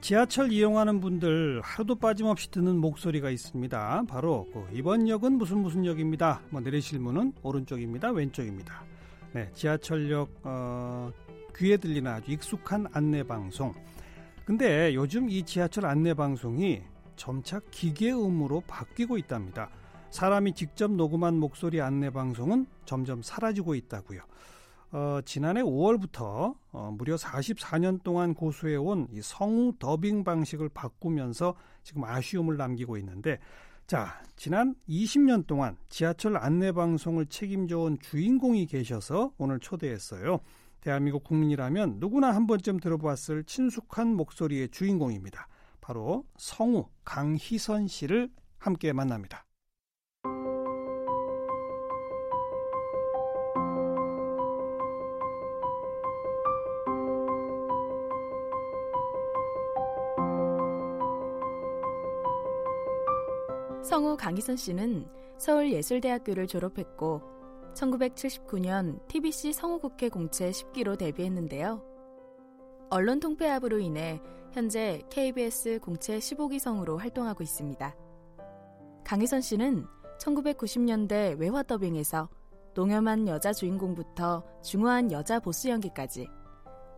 지하철 이용하는 분들 하루도 빠짐없이 듣는 목소리가 있습니다. 바로 이번 역은 무슨 역입니다. 내리실 문은 오른쪽입니다. 왼쪽입니다. 네, 지하철역 귀에 들리는 아주 익숙한 안내방송. 근데 요즘 이 지하철 안내방송이 점차 기계음으로 바뀌고 있답니다. 사람이 직접 녹음한 목소리 안내방송은 점점 사라지고 있다고요. 지난해 5월부터 무려 44년 동안 고수해온 이 성우 더빙 방식을 바꾸면서 지금 아쉬움을 남기고 있는데, 자, 지난 20년 동안 지하철 안내방송을 책임져온 주인공이 계셔서 오늘 초대했어요. 대한민국 국민이라면 누구나 한 번쯤 들어봤을 친숙한 목소리의 주인공입니다. 바로 성우 강희선 씨를 함께 만납니다. 성우 강희선 씨는 서울예술대학교를 졸업했고 1979년 TBC 성우극회 공채 10기로 데뷔했는데요. 언론 통폐합으로 인해 현재 KBS 공채 15기 성우로 활동하고 있습니다. 강희선 씨는 1990년대 외화 더빙에서 농염한 여자 주인공부터 중후한 여자 보스 연기까지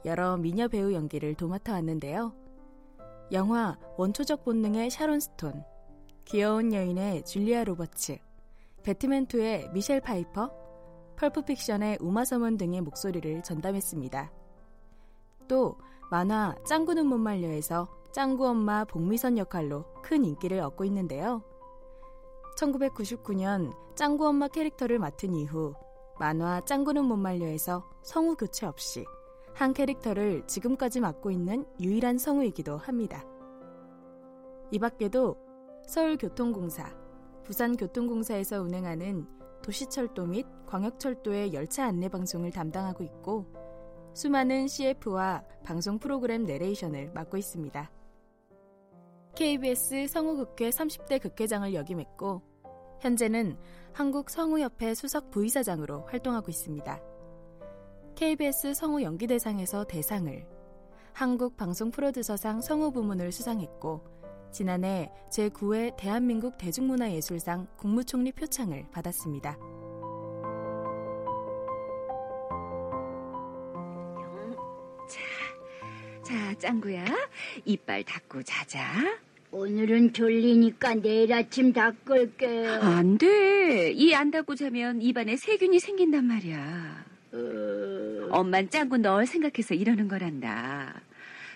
여러 미녀 배우 연기를 도맡아 왔는데요. 영화 원초적 본능의 샤론 스톤, 귀여운 여인의 줄리아 로버츠, 배트맨2의 미셸 파이퍼, 펄프픽션의 우마서문 등의 목소리를 전담했습니다. 또 만화 짱구는 못말려에서 짱구 엄마 복미선 역할로 큰 인기를 얻고 있는데요. 1999년 짱구 엄마 캐릭터를 맡은 이후 만화 짱구는 못말려에서 성우 교체 없이 한 캐릭터를 지금까지 맡고 있는 유일한 성우이기도 합니다. 이 밖에도 서울교통공사, 부산교통공사에서 운행하는 도시철도 및 광역철도의 열차 안내방송을 담당하고 있고 수많은 CF와 방송 프로그램 내레이션을 맡고 있습니다. KBS 성우극회 30대 극회장을 역임했고 현재는 한국 성우협회 수석 부이사장으로 활동하고 있습니다. KBS 성우 연기대상에서 대상을, 한국방송프로듀서상 성우 부문을 수상했고 지난해 제9회 대한민국 대중문화예술상 국무총리 표창을 받았습니다. 자, 짱구야, 이빨 닦고 자자. 오늘은 졸리니까 내일 아침 닦을게. 안 돼. 이 안 닦고 자면 입안에 세균이 생긴단 말이야. 엄만 짱구 널 생각해서 이러는 거란다.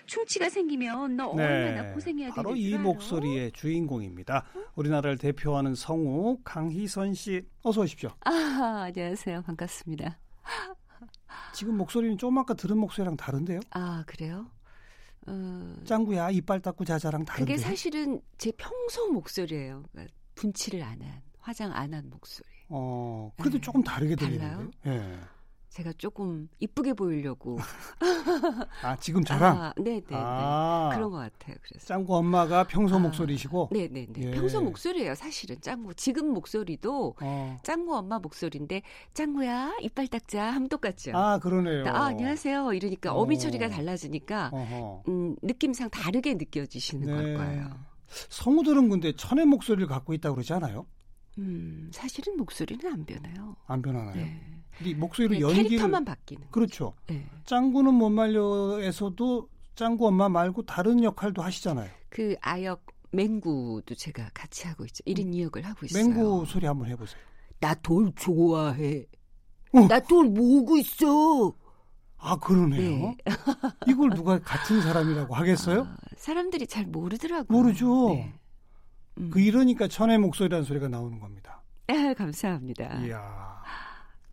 충치가 생기면 너 얼마나 고생해야 되는지. 바로 이 목소리의 주인공입니다. 우리나라를 대표하는 성우 강희선 씨, 어서 오십시오. 안녕하세요. 반갑습니다. 지금 목소리는 좀 아까 들은 목소리랑 다른데요? 아, 그래요? 짱구야 이빨 닦고 자자랑 다른데. 그게 사실은 제 평소 목소리예요. 그러니까 분칠을 안 한, 화장 안 한 목소리. 그래도 조금 다르게 들리는데요? 예. 제가 조금 이쁘게 보이려고. 아, 지금 저랑? 네. 그런 것 같아요. 그래서 짱구 엄마가 평소 목소리시고? 네네네. 예. 평소 목소리예요. 사실은 짱구. 지금 목소리도 짱구 엄마 목소리인데 짱구야 이빨 닦자 하면 똑같죠. 아, 그러네요. 아, 안녕하세요. 이러니까 어미 처리가 달라지니까 느낌상 다르게 느껴지시는 걸 거예요. 성우들은 근데 천의 목소리를 갖고 있다고 그러지 않아요? 사실은 목소리는 안 변해요. 안 변하나요? 네. 목소리로 연기를, 캐릭터만 바뀌는. 그렇죠. 네. 짱구는 못말려에서도 짱구 엄마 말고 다른 역할도 하시잖아요. 그 아역 맹구도 제가 같이 하고 있죠. 1인 2역을 하고 있어요. 맹구 소리 한번 해보세요. 나 돌 좋아해. 나 돌 모으고 있어. 아, 그러네요. 네. 이걸 누가 같은 사람이라고 하겠어요? 사람들이 잘 모르더라고요. 모르죠. 네. 이러니까 천의 목소리라는 소리가 나오는 겁니다. 감사합니다. 이야.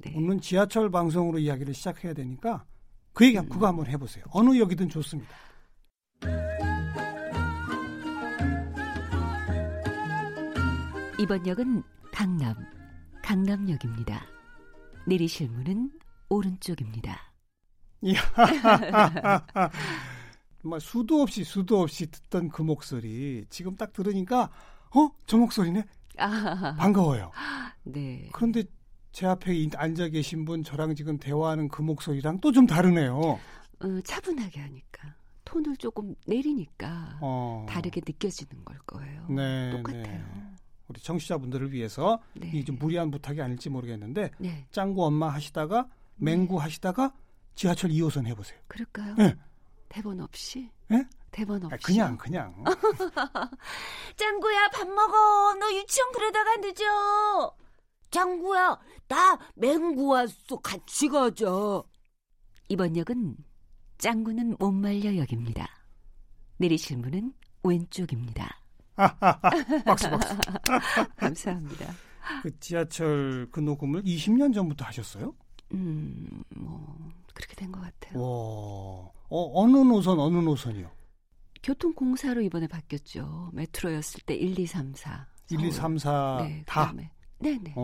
네. 오늘 지하철 방송으로 이야기를 시작해야 되니까 그 얘기 그거 한번 해보세요. 어느 역이든 좋습니다. 이번 역은 강남역입니다. 내리실 문은 오른쪽입니다. 정말 수도 없이 듣던 그 목소리 지금 딱 들으니까 저 목소리네? 반가워요. 네. 그런데 제 앞에 앉아 계신 분 저랑 지금 대화하는 그 목소리랑 또 좀 다르네요. 차분하게 하니까 톤을 조금 내리니까 다르게 느껴지는 걸 거예요. 네, 똑같아요. 네. 우리 청취자분들을 위해서 네. 이 좀 무리한 부탁이 아닐지 모르겠는데 네. 짱구 엄마 하시다가 맹구 네. 하시다가 지하철 2호선 해보세요. 그럴까요? 네. 대본 없이? 네? 대본 없이? 그냥. 짱구야 밥 먹어. 너 유치원 그러다가 늦어. 짱구야 나 맹구 왔어. 같이 가자. 이번 역은 짱구는 못말려 역입니다. 내리실 문은 왼쪽입니다. 박수. 감사합니다. 그 지하철 그 녹음을 20년 전부터 하셨어요? 그렇게 된 것 같아요. 어느 노선이요? 교통공사로 이번에 바뀌었죠. 메트로였을 때 1, 2, 3, 4. 1, 2, 3, 4 네, 다? 네네.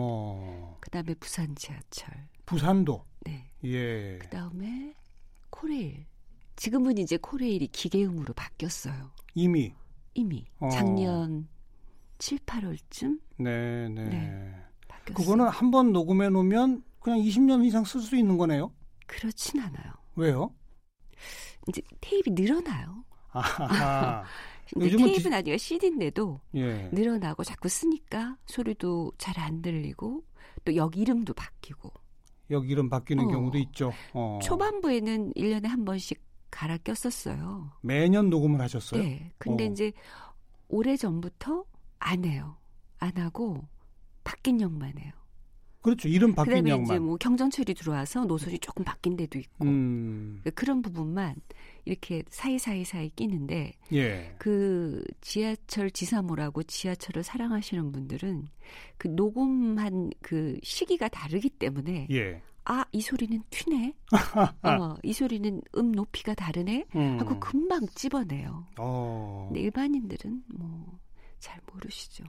그다음에 부산 지하철. 부산도? 네. 예. 그다음에 코레일. 지금은 이제 코레일이 기계음으로 바뀌었어요. 이미 작년 7, 8월쯤 네. 바뀌었어요. 그거는 한 번 녹음해 놓으면 그냥 20년 이상 쓸 수 있는 거네요? 그렇진 않아요. 왜요? 이제 테이프 늘어나요. 요즘은 테이프는 아니에요. CD인데도 예. 늘어나고 자꾸 쓰니까 소리도 잘 안 들리고 또 역 이름도 바뀌고. 역 이름 바뀌는 경우도 있죠. 초반부에는 1년에 한 번씩 갈아 꼈었어요. 매년 녹음을 하셨어요? 네. 근데 이제 오래전부터 안 해요. 안 하고 바뀐 역만 해요. 그렇죠. 이름 바뀐 그다음에 역만. 이제 뭐 경전철이 들어와서 노선이 조금 바뀐 데도 있고 그런 부분만 이렇게 사이 끼는데 예. 그 지하철 지사모라고 지하철을 사랑하시는 분들은 그 녹음한 그 시기가 다르기 때문에 예. 이 소리는 튀네. 이 소리는 높이가 다르네. 하고 금방 찝어내요. 근데 일반인들은 뭐 잘 모르시죠.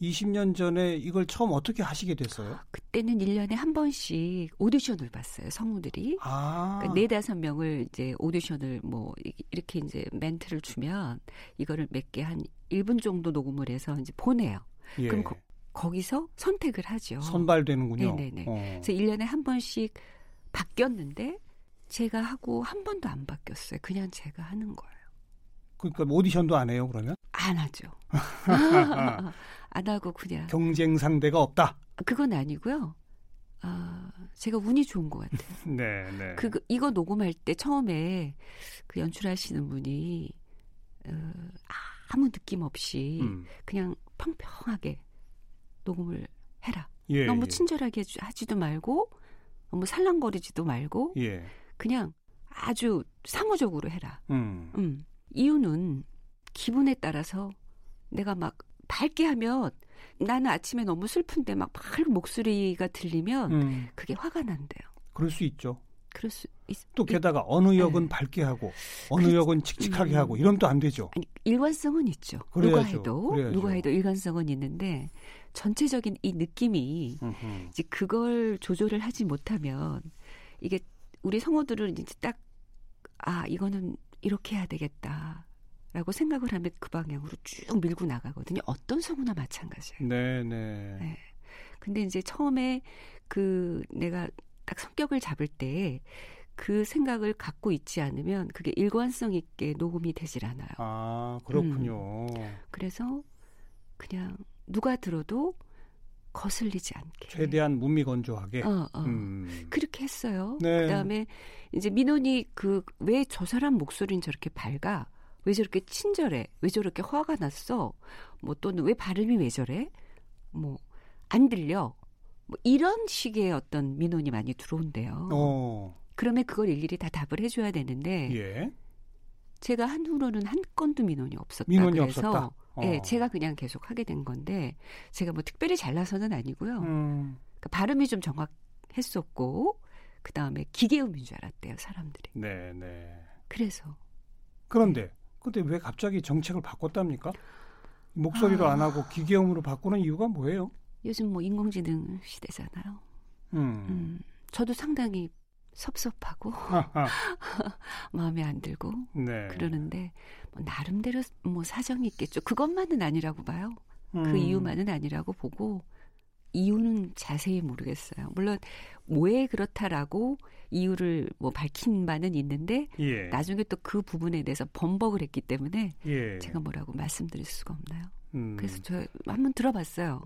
20년 전에 이걸 처음 어떻게 하시게 됐어요? 그때는 1년에 한 번씩 오디션을 봤어요, 성우들이. 그러니까 4, 5명을 이제 오디션을 뭐 이렇게 이제 멘트를 주면 이거를 몇 개 한 1분 정도 녹음을 해서 이제 보내요. 예. 그럼 거기서 선택을 하죠. 선발되는군요. 네네네. 그래서 1년에 한 번씩 바뀌었는데 제가 하고 한 번도 안 바뀌었어요. 그냥 제가 하는 거예요. 그러니까 오디션도 안 해요, 그러면? 안 하죠. 안 하고 그냥. 경쟁 상대가 없다. 그건 아니고요. 제가 운이 좋은 것 같아요. 네. 이거 녹음할 때 처음에 그 연출하시는 분이 아무 느낌 없이 그냥 평평하게 녹음을 해라. 너무 친절하게 하지도 말고 너무 살랑거리지도 말고 그냥 아주 상호적으로 해라. 이유는 기분에 따라서 내가 막 밝게 하면 나는 아침에 너무 슬픈데 막 밝은 목소리가 들리면 그게 화가 난대요. 그럴 수 있죠. 또 게다가 어느 역은 밝게 하고 어느 역은 칙칙하게 하고 이러면 또 안 되죠. 아니, 일관성은 있죠. 누가 해도 일관성은 있는데 전체적인 이 느낌이 이제 그걸 조절을 하지 못하면 이게 우리 성우들은 이제 딱 이거는 이렇게 해야 되겠다라고 생각을 하면 그 방향으로 쭉 밀고 나가거든요. 어떤 성우나 마찬가지예요. 네. 근데 이제 처음에 그 내가 딱 성격을 잡을 때 그 생각을 갖고 있지 않으면 그게 일관성 있게 녹음이 되질 않아요. 그렇군요. 그래서 그냥 누가 들어도 거슬리지 않게. 최대한 무미건조하게. 그렇게 했어요. 네. 그다음에 이제 민원이 왜 저 사람 목소리는 저렇게 밝아? 왜 저렇게 친절해? 왜 저렇게 화가 났어? 뭐 또는 왜 발음이 왜 저래? 뭐 안 들려? 뭐 이런 식의 어떤 민원이 많이 들어온대요. 그러면 그걸 일일이 다 답을 해줘야 되는데 제가 한 후로는 한 건도 민원이 없었다. 그래서 네, 제가 그냥 계속 하게 된 건데 제가 뭐 특별히 잘나서는 아니고요. 그러니까 발음이 좀 정확했었고 그다음에 기계음인 줄 알았대요, 사람들이. 네. 그래서. 그런데 왜 갑자기 정책을 바꿨답니까? 목소리로 안 하고 기계음으로 바꾸는 이유가 뭐예요? 요즘 뭐 인공지능 시대잖아요. 저도 상당히 섭섭하고 마음에 안 들고 네. 그러는데 뭐 나름대로 뭐 사정이 있겠죠. 그것만은 아니라고 봐요. 그 이유만은 아니라고 보고 이유는 자세히 모르겠어요. 물론 왜 그렇다라고 이유를 뭐 밝힌 바는 있는데 예. 나중에 또 그 부분에 대해서 번복을 했기 때문에 예. 제가 뭐라고 말씀드릴 수가 없나요. 그래서 저 한번 들어봤어요.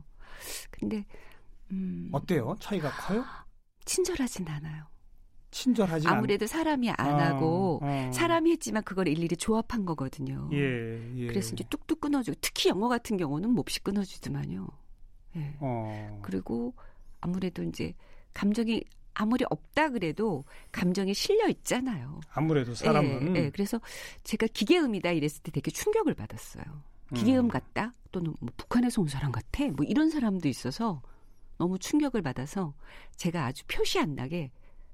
근데 어때요? 차이가 커요? 친절하진 않아요. 친절하지 않아요. 아무래도 사람이 안 하고 사람이 했지만 그걸 일일이 조합한 거거든요. 예, 예. 그래서 이제 뚝뚝 끊어주고 특히 영어 같은 경우는 몹시 끊어주더만요. 예. 그리고 아무래도 이제 감정이 아무리 없다 그래도 감정이 실려 있잖아요. 아무래도 사람은. 예, 예. 그래서 제가 기계음이다 이랬을 때 되게 충격을 받았어요. 기계음 같다 또는 뭐 북한에서 온 사람 같아 뭐 이런 사람도 있어서 너무 충격을 받아서 제가 아주 표시 안 나게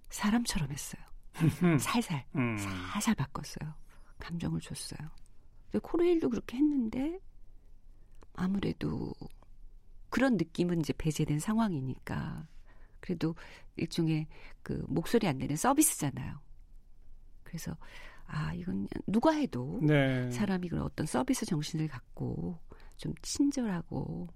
사람처럼 했어요. 살살 바꿨어요. 감정을 줬어요. 코레일도 그렇게 했는데 아무래도 그런 느낌은 이제 배제된 상황이니까 그래도 일종의 그 목소리 안 내는 서비스잖아요. 그래서 아 이건 누가 해도 네. 사람이 그런 어떤 서비스 정신을 갖고 좀 친절하고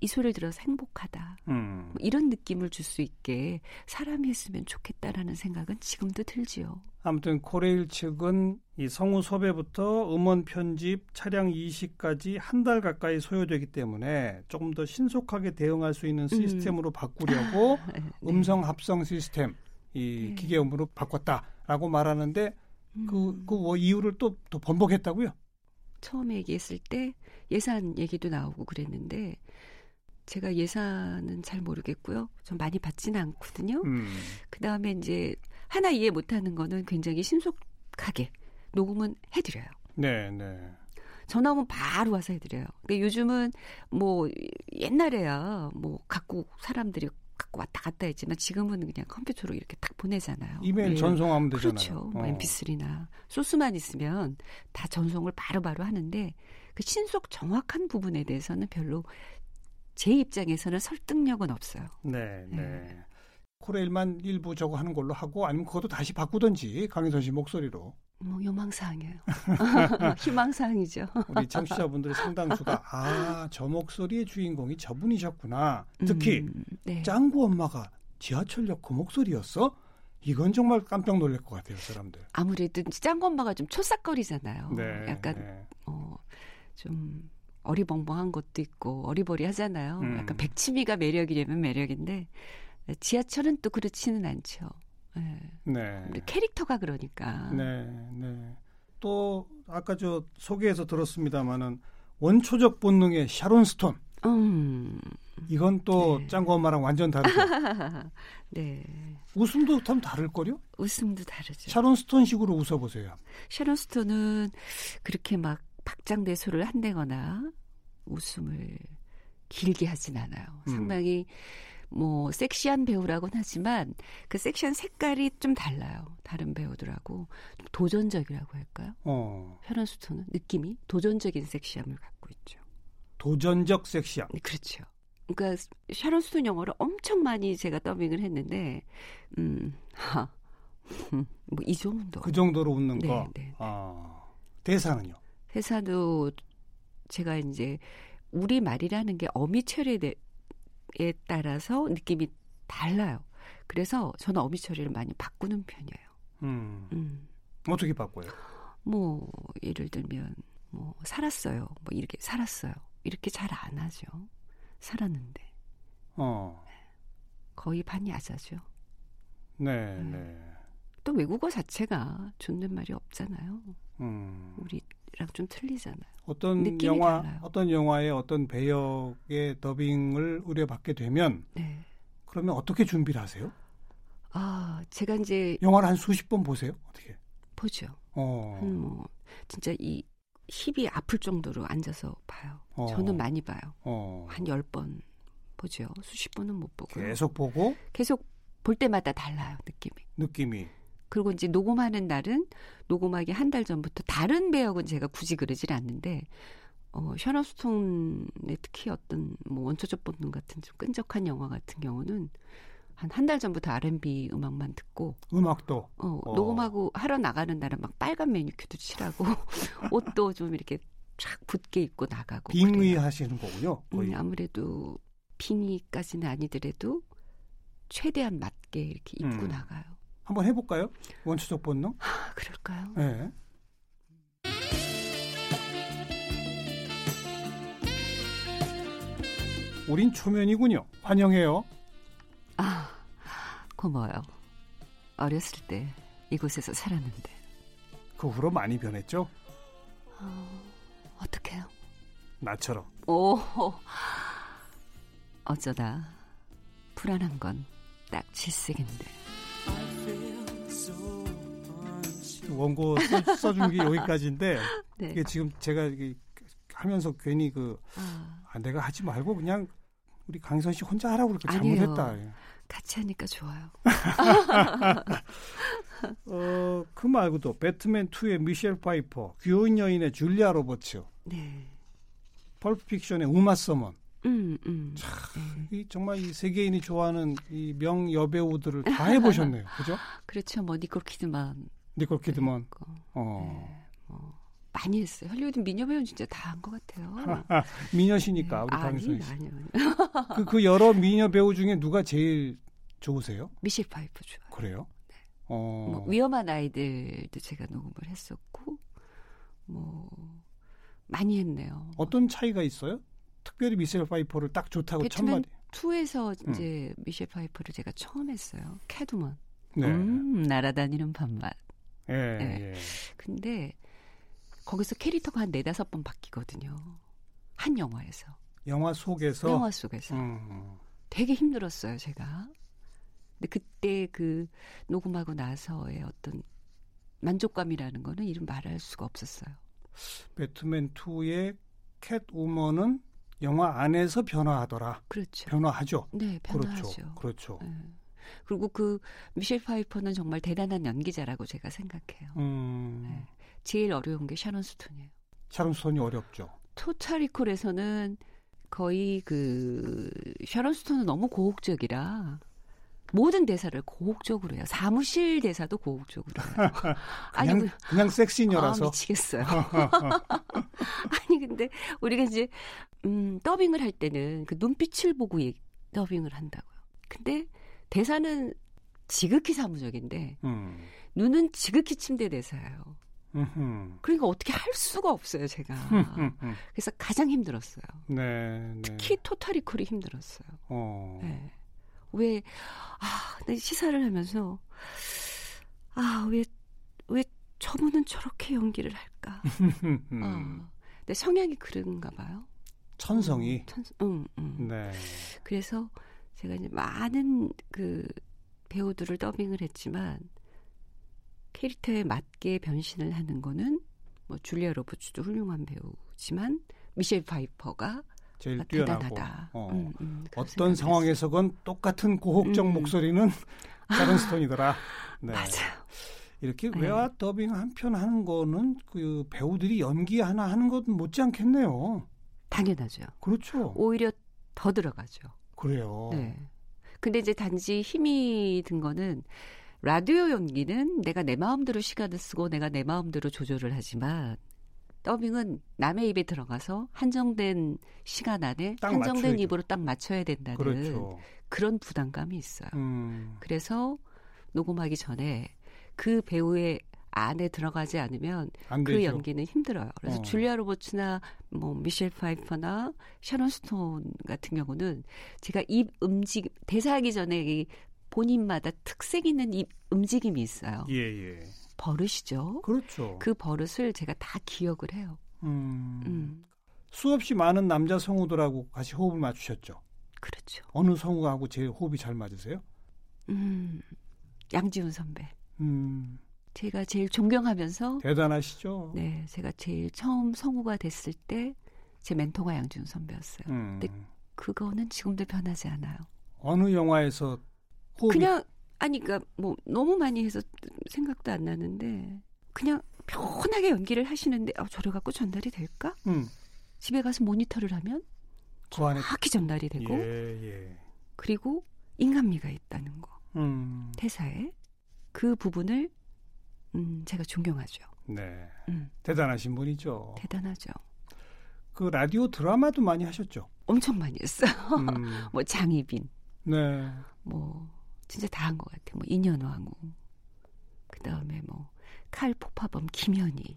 이 소리를 들어서 행복하다. 뭐 이런 느낌을 줄 수 있게 사람이 했으면 좋겠다라는 생각은 지금도 들지요. 아무튼 코레일 측은 이 성우 섭외부터 음원 편집, 차량 이식까지 한 달 가까이 소요되기 때문에 조금 더 신속하게 대응할 수 있는 시스템으로 바꾸려고 네. 음성 합성 시스템, 이 네. 기계음으로 바꿨다라고 말하는데 그 이유를 또 번복했다고요? 처음에 얘기했을 때 예산 얘기도 나오고 그랬는데 제가 예산은 잘 모르겠고요. 좀 많이 받지는 않거든요. 그다음에 이제 하나 이해 못하는 거는 굉장히 신속하게 녹음은 해드려요. 네, 네. 전화 오면 바로 와서 해드려요. 근데 요즘은 뭐 옛날에야 뭐 각국 사람들이 갖고 왔다 갔다 했지만 지금은 그냥 컴퓨터로 이렇게 딱 보내잖아요. 이메일 네. 전송하면 되잖아요. 그렇죠. 뭐 mp3나 소스만 있으면 다 전송을 바로바로 하는데 그 신속 정확한 부분에 대해서는 별로 제 입장에서는 설득력은 없어요. 네, 네. 코레일만 일부 저거 하는 걸로 하고 아니면 그것도 다시 바꾸든지 강희선 씨 목소리로. 뭐 요망사항이에요. 희망사항이죠. 우리 청취자분들의 상당수가 아, 저 목소리의 주인공이 저분이셨구나. 특히 네. 짱구 엄마가 지하철역 그 목소리였어? 이건 정말 깜짝 놀랄 것 같아요, 사람들. 아무래도 짱구 엄마가 좀 촐싹거리잖아요. 네, 약간 네. 좀 어리벙벙한 것도 있고 어리버리하잖아요. 약간 백치미가 매력이라면 매력인데 지하철은 또 그렇지는 않죠. 네. 네. 캐릭터가 그러니까. 네, 네. 또 아까 저 소개해서 들었습니다마는 원초적 본능의 샤론 스톤. 이건 또 네. 짱구 엄마랑 완전 다르죠. 네. 웃음도 참 다를걸요? 웃음도 다르죠. 샤론 스톤식으로 웃어보세요. 샤론 스톤은 그렇게 막 박장대소를 한다거나 웃음을 길게 하진 않아요. 상당히 뭐 섹시한 배우라고는 하지만 그 섹시한 색깔이 좀 달라요. 다른 배우들하고 좀 도전적이라고 할까요? 샤론 스톤은 느낌이 도전적인 섹시함을 갖고 있죠. 도전적 섹시함. 네, 그렇죠. 그러니까 샤론 스톤 영어를 엄청 많이 제가 더빙을 했는데 뭐 이 정도. 그 정도로 웃는 네, 거. 네, 네. 아, 대사는요? 회사도 제가 이제 우리말이라는 게 어미처리에 따라서 느낌이 달라요. 그래서 저는 어미처리를 많이 바꾸는 편이에요. 어떻게 바꿔요? 뭐 예를 들면 뭐 살았어요. 뭐 이렇게 살았어요. 이렇게 잘 안 하죠. 살았는데. 거의 반 야자죠. 네, 네. 또 외국어 자체가 존댓말이 없잖아요. 우리랑 좀 틀리잖아요. 어떤 영화의 어떤 배역의 더빙을 의뢰받게 되면 네. 그러면 어떻게 준비를 하세요? 아, 제가 이제 영화를 한 수십 번 보세요? 어떻게? 보죠. 진짜 이 힙이 아플 정도로 앉아서 봐요. 저는 많이 봐요. 한 10번 보죠. 수십 번은 못 보고요. 계속 보고? 계속 볼 때마다 달라요, 느낌이. 그리고 이제 녹음하는 날은 녹음하기 한 달 전부터 다른 배역은 제가 굳이 그러질 않는데 샤론 스톤의 특히 어떤 뭐 원초적 본능 같은 좀 끈적한 영화 같은 경우는 한 달 전부터 R&B 음악만 듣고 음악도 녹음하고 하러 나가는 날은 막 빨간 매니큐도 칠하고 옷도 좀 이렇게 촥 붓게 입고 나가고 빙의 하시는 거군요. 아무래도 빙의까지는 아니더라도 최대한 맞게 이렇게 입고 나가요. 한번 해볼까요? 원초적 본능? 아, 그럴까요? 네. 우린 초면이군요. 환영해요. 아, 고마워요. 어렸을 때 이곳에서 살았는데. 그 후로 많이 변했죠? 어떡해요? 나처럼. 오, 어쩌다 불안한 건 딱 질색인데. 원고 써준 게 여기까지인데 네. 이게 지금 제가 하면서 괜히 내가 하지 말고 그냥 우리 강희선 씨 혼자 하라고 그렇게 잘못했다. 같이 하니까 좋아요. 그 말고도 배트맨 2의 미셸 파이퍼, 귀여운 여인의 줄리아 로버츠, 네. 펄프픽션의 우마서문. 이 정말 이 세계인이 좋아하는 이 명 여배우들을 다 해보셨네요, 그죠? 그렇죠, 뭐 니콜키드먼. 네, 뭐 많이 했어요. 할리우드 미녀 배우는 진짜 다 한 것 같아요. 미녀시니까 네. 우리 강희선 씨. 아니요. 그 여러 미녀 배우 중에 누가 제일 좋으세요? 미셸 파이퍼 좋아요. 그래요? 네. 뭐 위험한 아이들도 제가 녹음을 했었고, 뭐 많이 했네요. 어떤 차이가 있어요? 특별히 미셸 파이퍼를 딱 좋다고 첫마디. 배트맨 2에서 이제 미셸 파이퍼를 제가 처음 했어요. 캣우먼. 네. 날아다니는 밤맛. 예. 근데 거기서 캐릭터가 한 4-5번 바뀌거든요. 한 영화에서. 영화 속에서. 되게 힘들었어요, 제가. 근데 그때 그 녹음하고 나서의 어떤 만족감이라는 거는 이름 말할 수가 없었어요. 배트맨 2의 캣우먼은 영화 안에서 변화하더라. 그렇죠. 변화하죠. 네, 변화하죠. 그렇죠. 네. 그리고 그 미셸 파이퍼는 정말 대단한 연기자라고 제가 생각해요. 네. 제일 어려운 게 샤론 스톤이에요. 샤론 스톤이 어렵죠. 토탈리콜에서는 거의 그 샤론 스톤은 너무 고혹적이라 모든 대사를 고혹적으로 해요. 사무실 대사도 고혹적으로 해요. 그냥 섹시녀라서. 미치겠어요. 아니 근데 우리가 이제 더빙을 할 때는 그 눈빛을 보고 더빙을 한다고요. 근데 대사는 지극히 사무적인데 눈은 지극히 침대 대사예요. 그러니까 어떻게 할 수가 없어요, 제가. 그래서 가장 힘들었어요. 네. 특히 토탈리콜이 힘들었어요. 네. 시사를 하면서 왜 저분은 저렇게 연기를 할까? 근데 성향이 그런가 봐요. 천성이. 네. 그래서 제가 이제 많은 그 배우들을 더빙을 했지만 캐릭터에 맞게 변신을 하는 거는 뭐 줄리아 로버츠도 훌륭한 배우지만 미셸 파이퍼가 제일 뛰어나다. 어떤 상황에서건 똑같은 고혹적 목소리는 샤론 스톤이더라. 네. 맞아요. 이렇게 외화 더빙 한편 하는 거는 그 배우들이 연기 하나 하는 것 못지않겠네요. 당연하죠. 그렇죠. 오히려 더 들어가죠. 그래요. 네. 근데 이제 단지 힘이 든 거는 라디오 연기는 내가 내 마음대로 시간을 쓰고 내가 내 마음대로 조절을 하지만 더빙은 남의 입에 들어가서 한정된 시간 안에 한정된 입으로 딱 맞춰야 된다는 그렇죠. 그런 부담감이 있어요. 그래서 녹음하기 전에 그 배우의 안에 들어가지 않으면 그 연기는 힘들어요. 그래서 줄리아 로버츠나 뭐 미셸 파이퍼나 샤론 스톤 같은 경우는 제가 입 움직임 대사하기 전에 이 본인마다 특색 있는 이 움직임이 있어요. 예. 버릇이죠. 그렇죠. 그 버릇을 제가 다 기억을 해요. 수없이 많은 남자 성우들하고 같이 호흡을 맞추셨죠. 그렇죠. 어느 성우하고 제일 호흡이 잘 맞으세요? 양지훈 선배. 제가 제일 존경하면서 대단하시죠. 네, 제가 제일 처음 성우가 됐을 때 제 멘토가 양지훈 선배였어요. 근데 그거는 지금도 변하지 않아요. 어느 영화에서 호흡이... 그러니까 뭐 너무 많이 해서 생각도 안 나는데 그냥 편하게 연기를 하시는데 저래 갖고 전달이 될까? 집에 가서 모니터를 하면 정확히 전달이 되고 그리고 인간미가 있다는 거. 퇴사에 그 부분을 제가 존경하죠. 네, 대단하신 분이죠. 대단하죠. 그 라디오 드라마도 많이 하셨죠? 엄청 많이 했어요. 뭐 장희빈, 네, 뭐 진짜 다 한 것 같아요. 뭐 인현왕후, 그 다음에 뭐 칼 폭파범 김현희.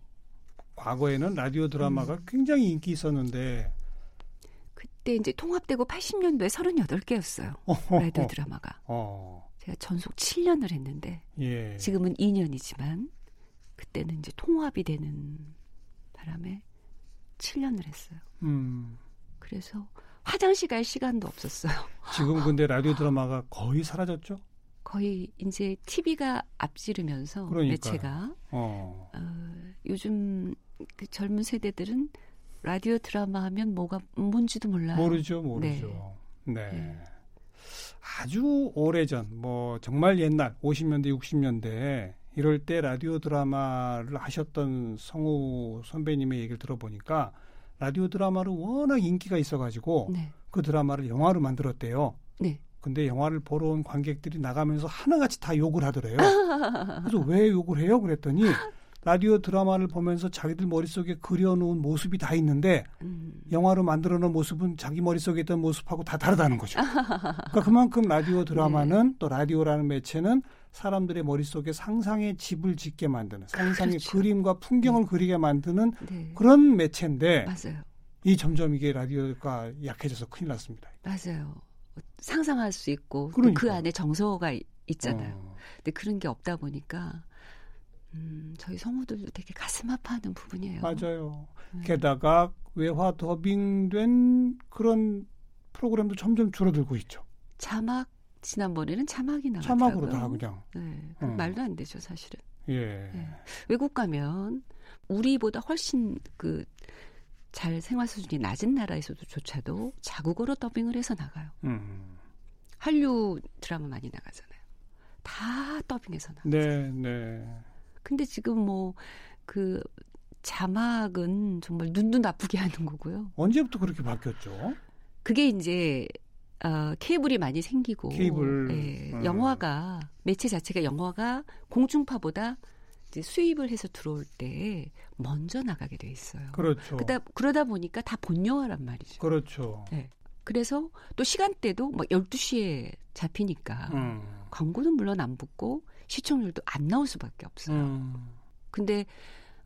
과거에는 라디오 드라마가 굉장히 인기 있었는데 그때 이제 통합되고 80년도에 38개였어요. 라디오 드라마가. 제가 전속 7년을 했는데 예. 지금은 2년이지만 그때는 이제 통합이 되는 바람에 7년을 했어요. 그래서 화장실 갈 시간도 없었어요. 지금 근데 라디오 드라마가 거의 사라졌죠? 거의 이제 TV가 앞지르면서 그러니까요. 매체가 요즘 그 젊은 세대들은 라디오 드라마 하면 뭐가 뭔지도 몰라요. 모르죠. 네. 아주 오래전 뭐 정말 옛날 50년대 60년대 이럴 때 라디오 드라마를 하셨던 성우 선배님의 얘기를 들어보니까 라디오 드라마를 워낙 인기가 있어가지고 네. 그 드라마를 영화로 만들었대요. 네. 근데 영화를 보러 온 관객들이 나가면서 하나같이 다 욕을 하더래요. 그래서 왜 욕을 해요? 그랬더니 라디오 드라마를 보면서 자기들 머릿속에 그려놓은 모습이 다 있는데 영화로 만들어놓은 모습은 자기 머릿속에 있던 모습하고 다 다르다는 거죠. 그러니까 그만큼 라디오 드라마는 네. 또 라디오라는 매체는 사람들의 머릿속에 상상의 집을 짓게 만드는 상상의 그렇죠. 그림과 풍경을 그리게 만드는 네. 그런 매체인데 맞아요. 이 점점 이게 라디오가 약해져서 큰일 났습니다. 맞아요. 상상할 수 있고 그러니까. 그 안에 정서가 있잖아요. 근데 그런 게 없다 보니까 저희 성우들도 되게 가슴 아파하는 부분이에요. 맞아요. 게다가 외화 더빙된 그런 프로그램도 점점 줄어들고 있죠. 자막 지난번에는 자막이 나왔다고요. 자막으로 다 그냥. 네, 말도 안 되죠 사실은. 예. 네. 외국 가면 우리보다 훨씬 그 잘 생활 수준이 낮은 나라에서조차도 자국어로 더빙을 해서 나가요. 한류 드라마 많이 나가잖아요. 다 더빙해서 나가잖아요. 네, 네. 근데 지금 뭐 그 자막은 정말 눈도 나쁘게 하는 거고요. 언제부터 그렇게 바뀌었죠? 그게 이제 케이블이 많이 생기고 케이블. 예, 영화가 매체 자체가 영화가 공중파보다 수입을 해서 들어올 때 먼저 나가게 돼 있어요. 그렇죠. 그러다 보니까 다 본 영화란 말이죠. 그렇죠. 네. 그래서 또 시간대도 막 12시에 잡히니까 광고는 물론 안 붙고 시청률도 안 나올 수밖에 없어요. 근데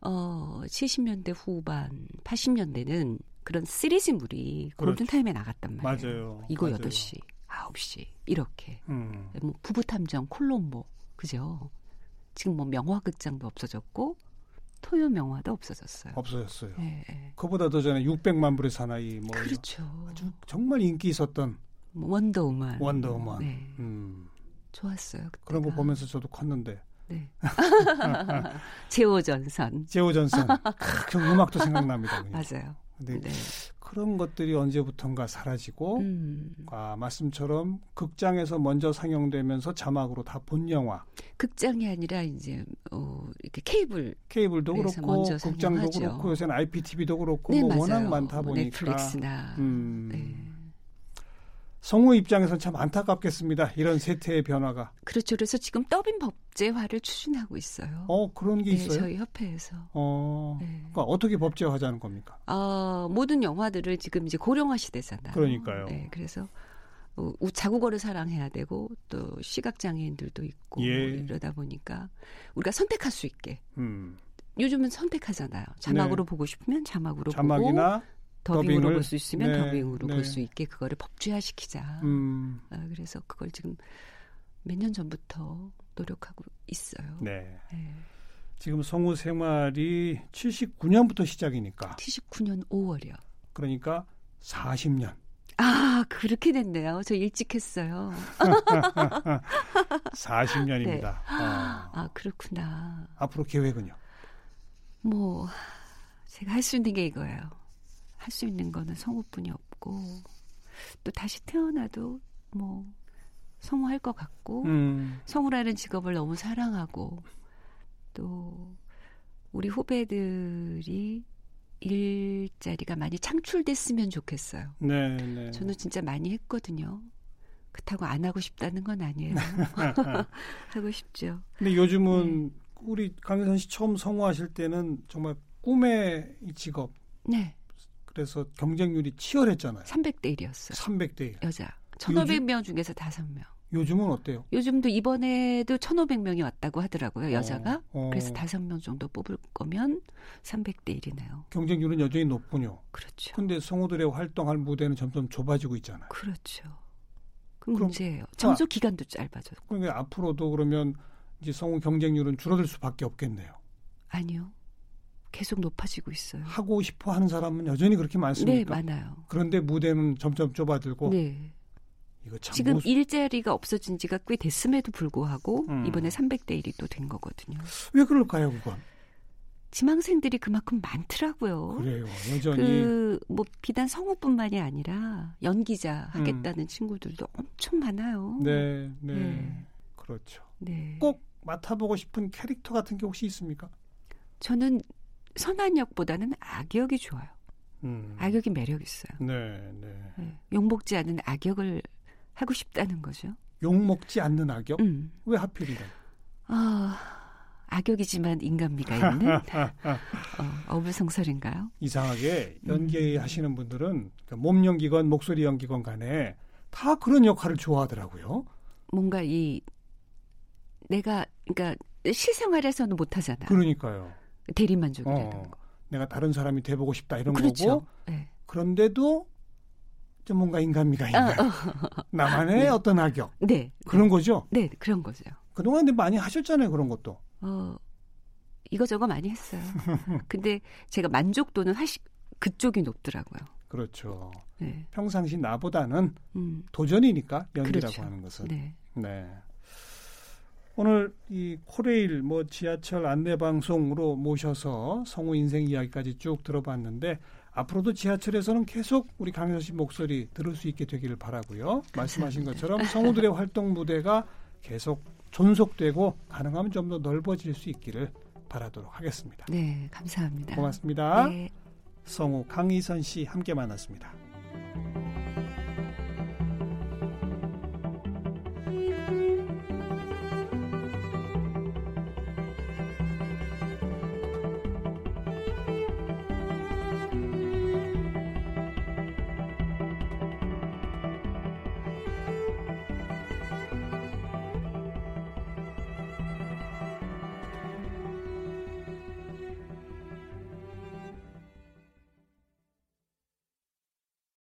70년대 후반, 80년대는 그런 시리즈물이 골든타임에 나갔단 말이에요. 맞아요. 이거 맞아요. 8시, 9시 이렇게. 뭐 부부탐정 콜롬보, 그죠? 지금 뭐 명화극장도 없어졌고 토요 명화도 없어졌어요. 없어졌어요. 네. 그보다 더 전에 600만 불의 사나이 뭐 그렇죠. 아주 정말 인기 있었던 원더우먼. 네. 좋았어요. 그때가. 그런 거 보면서 저도 컸는데. 네. 제오전선. 음악도 생각납니다. 그냥. 맞아요. 근데 네. 그런 것들이 언제부턴가 사라지고 말씀처럼 극장에서 먼저 상영되면서 자막으로 다 본 영화. 극장이 아니라 이제 이렇게 케이블도 그렇고 극장도 그렇고 요새는 IPTV도 그렇고 네, 뭐 워낙 많다 보니까 넷플릭스나 네. 성우 입장에서는 참 안타깝겠습니다. 이런 세태의 변화가. 그렇죠. 그래서 지금 더빙 법제화를 추진하고 있어요. 그런 게 네, 있어요? 저희 협회에서. 네. 그러니까 어떻게 법제화하자는 겁니까? 모든 영화들을 지금 이제 고령화 시대잖아요. 그러니까요. 네, 그래서 자국어를 사랑해야 되고 또 시각장애인들도 있고 예. 이러다 보니까 우리가 선택할 수 있게. 요즘은 선택하잖아요. 자막으로 네. 보고 싶으면 자막으로 자막이나 보고. 더빙으로 볼 수 있으면 네, 더빙으로 네. 볼 수 있게 그거를 법제화시키자. 그래서 그걸 지금 몇 년 전부터 노력하고 있어요. 네. 네. 지금 성우 생활이 79년부터 시작이니까. 79년 5월이요. 그러니까 40년. 아, 그렇게 됐네요. 저 일찍 했어요. 40년입니다. 네. 아, 그렇구나. 앞으로 계획은요? 뭐 제가 할 수 있는 게 이거예요. 할 수 있는 거는 성우뿐이 없고 또 다시 태어나도 뭐 성우할 것 같고 성우라는 직업을 너무 사랑하고 또 우리 후배들이 일자리가 많이 창출됐으면 좋겠어요. 네, 네. 저는 진짜 많이 했거든요. 그렇다고 안 하고 싶다는 건 아니에요. 하고 싶죠. 근데 요즘은 우리 강희선 씨 처음 성우하실 때는 정말 꿈의 이 직업. 네. 그래서 경쟁률이 치열했잖아요. 300대 1이었어요. 300대 1. 여자. 1,500명 요즘, 중에서 5명. 요즘은 어때요? 요즘도 이번에도 1,500명이 왔다고 하더라고요. 여자가. 그래서 5명 정도 뽑을 거면 300대 1이네요. 경쟁률은 여전히 높군요. 그렇죠. 근데 성우들의 활동할 무대는 점점 좁아지고 있잖아요. 그렇죠. 그 문제예요. 점수 기간도 짧아졌고. 그러니까 앞으로도 그러면 이제 성우 경쟁률은 줄어들 수밖에 없겠네요. 아니요. 계속 높아지고 있어요. 하고 싶어 하는 사람은 여전히 그렇게 많습니까? 네, 많아요. 그런데 무대는 점점 좁아들고. 네. 이거 참 지금 일자리가 없어진 지가 꽤 됐음에도 불구하고 이번에 300대 1이 또 된 거거든요. 왜 그럴까요, 그건? 지망생들이 그만큼 많더라고요. 그래요, 여전히. 뭐 비단 성우뿐만이 아니라 연기자 하겠다는 친구들도 엄청 많아요. 네, 네, 네. 그렇죠. 네. 꼭 맡아보고 싶은 캐릭터 같은 게 혹시 있습니까? 저는 선한 역보다는 악역이 좋아요. 악역이 매력 있어요. 네, 네. 네. 욕먹지 않는 악역을 하고 싶다는 거죠. 욕먹지 않는 악역? 왜 하필이래? 악역이지만 인간미가 있는 어불성설인가요? 이상하게 연기하시는 분들은 그러니까 몸 연기건 목소리 연기건 간에 다 그런 역할을 좋아하더라고요. 뭔가 이 내가 그러니까 실생활에서는 못하잖아. 그러니까요. 대리만족이라는 거. 내가 다른 사람이 돼보고 싶다 이런 그렇죠. 거고. 네. 그런데도 좀 뭔가 인간미가 있는 나만의 네. 어떤 악역. 네. 그런 네. 거죠? 네. 그런 거죠. 그동안 근데 많이 하셨잖아요. 그런 것도. 이거저거 많이 했어요. 근데 제가 만족도는 그쪽이 높더라고요. 그렇죠. 네. 평상시 나보다는 도전이니까 연기라고 그렇죠. 하는 것은. 네. 네. 오늘 이 코레일 뭐 지하철 안내방송으로 모셔서 성우 인생 이야기까지 쭉 들어봤는데 앞으로도 지하철에서는 계속 우리 강희선 씨 목소리 들을 수 있게 되기를 바라고요. 감사합니다. 말씀하신 것처럼 성우들의 활동 무대가 계속 존속되고 가능하면 좀 더 넓어질 수 있기를 바라도록 하겠습니다. 네, 감사합니다. 고맙습니다. 네. 성우 강희선 씨 함께 만났습니다.